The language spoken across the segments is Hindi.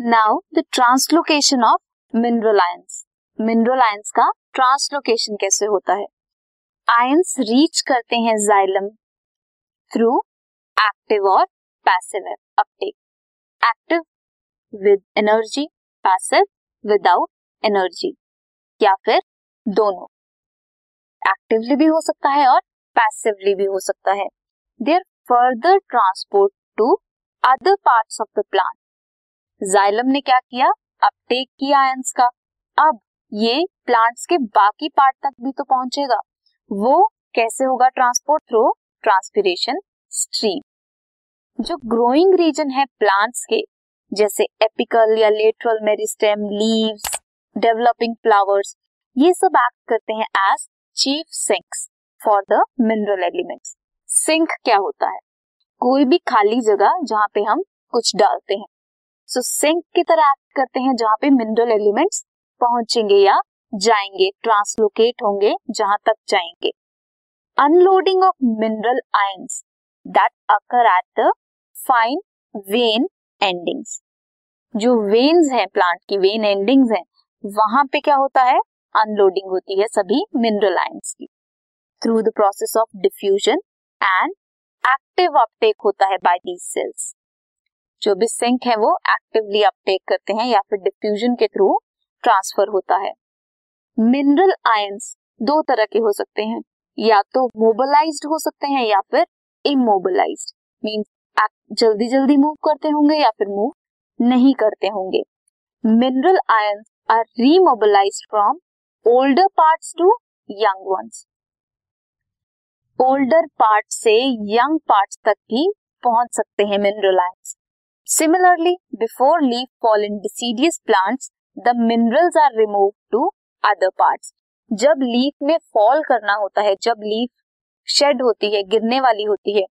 Now the translocation of mineral ions. Mineral ions का ट्रांसलोकेशन कैसे होता है? आयंस रीच करते हैं जाइलम थ्रू एक्टिव और passive uptake. Active with energy, passive without energy, या फिर दोनों। एक्टिवली भी हो सकता है और पैसिवली भी हो सकता है। Their further transport to other parts of the plant. Xylem ने क्या किया? अपटेक किया आयंस का। अब ये प्लांट्स के बाकी पार्ट तक भी तो पहुंचेगा। वो कैसे होगा ट्रांसपोर्ट? Through transpiration stream. जो ग्रोइंग रीजन है प्लांट्स के, जैसे एपिकल या lateral meristem, leaves, developing flowers, ये सब एक्ट करते हैं as chief sinks for the mineral elements. Sink क्या होता है? कोई भी खाली जगह जहां पे हम कुछ डालते हैं। सो सिंक की तरह एक्ट करते हैं जहां पे मिनरल एलिमेंट्स पहुंचेंगे या जाएंगे, ट्रांसलोकेट होंगे जहां तक जाएंगे। Unloading of mineral ions that occur at the fine vein endings. जो वेन्स हैं प्लांट की, वेन एंडिंग्स हैं, वहां पे क्या होता है? अनलोडिंग होती है सभी मिनरल आयंस की through the process of diffusion and active uptake होता है बाय दीज सेल्स। जो भी सिंक है वो एक्टिवली अपटेक करते हैं या फिर डिफ्यूजन के थ्रू ट्रांसफर होता है। मिनरल आयंस दो तरह के हो सकते हैं, या तो मोबिलाइज्ड हो सकते हैं या फिर इमोबिलाइज्ड, मींस जल्दी जल्दी मूव करते होंगे या फिर मूव नहीं करते होंगे। Mineral ions are remobilized from older parts to young ones. Older part से यंग पार्ट्स तक भी पहुंच सकते हैं mineral ions. Similarly before leaf fall in deciduous plants the minerals are removed to other parts. जब लीफ में फॉल करना होता है, जब लीफ शेड होती है, गिरने वाली होती है,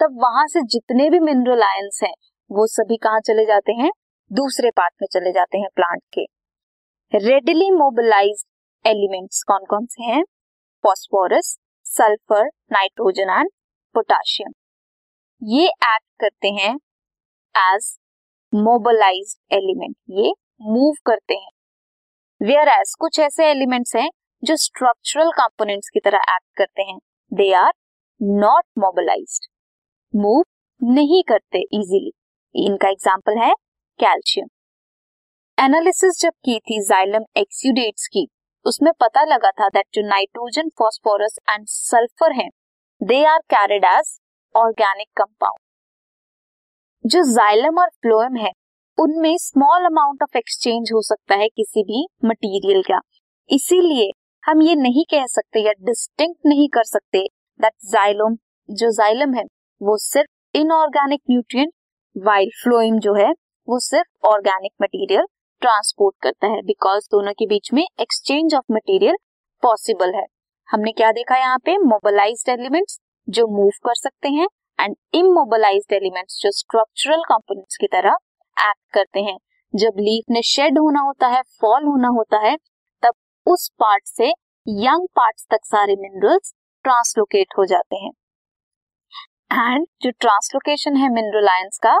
तब वहां से जितने भी मिनरल आयंस हैं वो सभी कहाँ चले जाते हैं? दूसरे पार्ट में चले जाते हैं प्लांट के। रेडिली मोबिलाइज्ड एलिमेंट्स कौन कौन से हैं? Phosphorus, sulphur, nitrogen and potassium. ये एक्ट करते हैं एज मोबिलाइज्ड एलिमेंट, ये मूव करते हैं। वेयर एज कुछ ऐसे एलिमेंट्स हैं जो स्ट्रक्चरल कंपोनेंट्स की तरह एक्ट करते हैं, they are not mobilised, move नहीं करते इजीली। इनका एग्जांपल है कैल्शियम। एनालिसिस जब की थी जाइलम एक्स्यूडेट्स की, उसमें पता लगा था दैट जो नाइट्रोजन, फॉस्फोरस एंड सल्फर हैं, they are carried as organic compound. जो जाइलम और फ्लोएम है उनमें स्मॉल अमाउंट ऑफ एक्सचेंज हो सकता है किसी भी मटेरियल का, इसीलिए हम ये नहीं कह सकते या डिस्टिंक्ट नहीं कर सकते दैट जो जाइलम है वो सिर्फ इनऑर्गेनिक न्यूट्रिएंट, वाइल फ्लोएम जो है वो सिर्फ ऑर्गेनिक मटेरियल ट्रांसपोर्ट करता है, बिकॉज दोनों के बीच में एक्सचेंज ऑफ मटेरियल पॉसिबल है। हमने क्या देखा यहाँ पे? मोबिलाइज्ड एलिमेंट्स जो मूव कर सकते हैं एंड इमोबिलाइज्ड एलिमेंट्स जो स्ट्रक्चरल कंपोनेंट्स की तरह एक्ट करते हैं। जब लीफ ने शेड होना होता है, फॉल होना होता है, तब उस पार्ट से यंग पार्ट्स तक सारे मिनरल्स ट्रांसलोकेट हो जाते हैं। एंड जो ट्रांसलोकेशन है मिनरल आयंस का,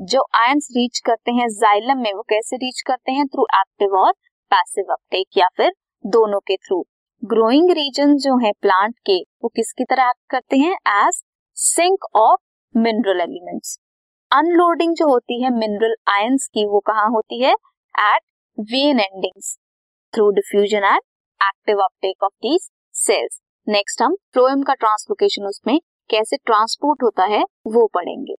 जो आयंस रीच करते हैं जाइलम में, वो कैसे रीच करते हैं? थ्रू एक्टिव और पैसिव अपटेक, या फिर दोनों के थ्रू। ग्रोइंग रीजन जो है प्लांट के, वो किसकी तरह एक्ट करते हैं? As sink of mineral elements. Unloading जो होती है मिनरल आयंस की, वो कहाँ होती है? At vein endings through diffusion and active uptake of these cells. Next हम फ्लोएम का ट्रांसलोकेशन, उसमें कैसे ट्रांसपोर्ट होता है, वो पढ़ेंगे।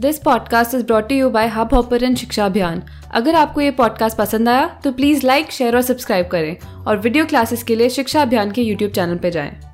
This podcast is brought to you by hub hopper and Shiksha Abhiyan. अगर आपको ये पॉडकास्ट पसंद आया तो प्लीज़ लाइक, शेयर और सब्सक्राइब करें, और वीडियो क्लासेस के लिए शिक्षा अभियान के यूट्यूब चैनल पर जाएं।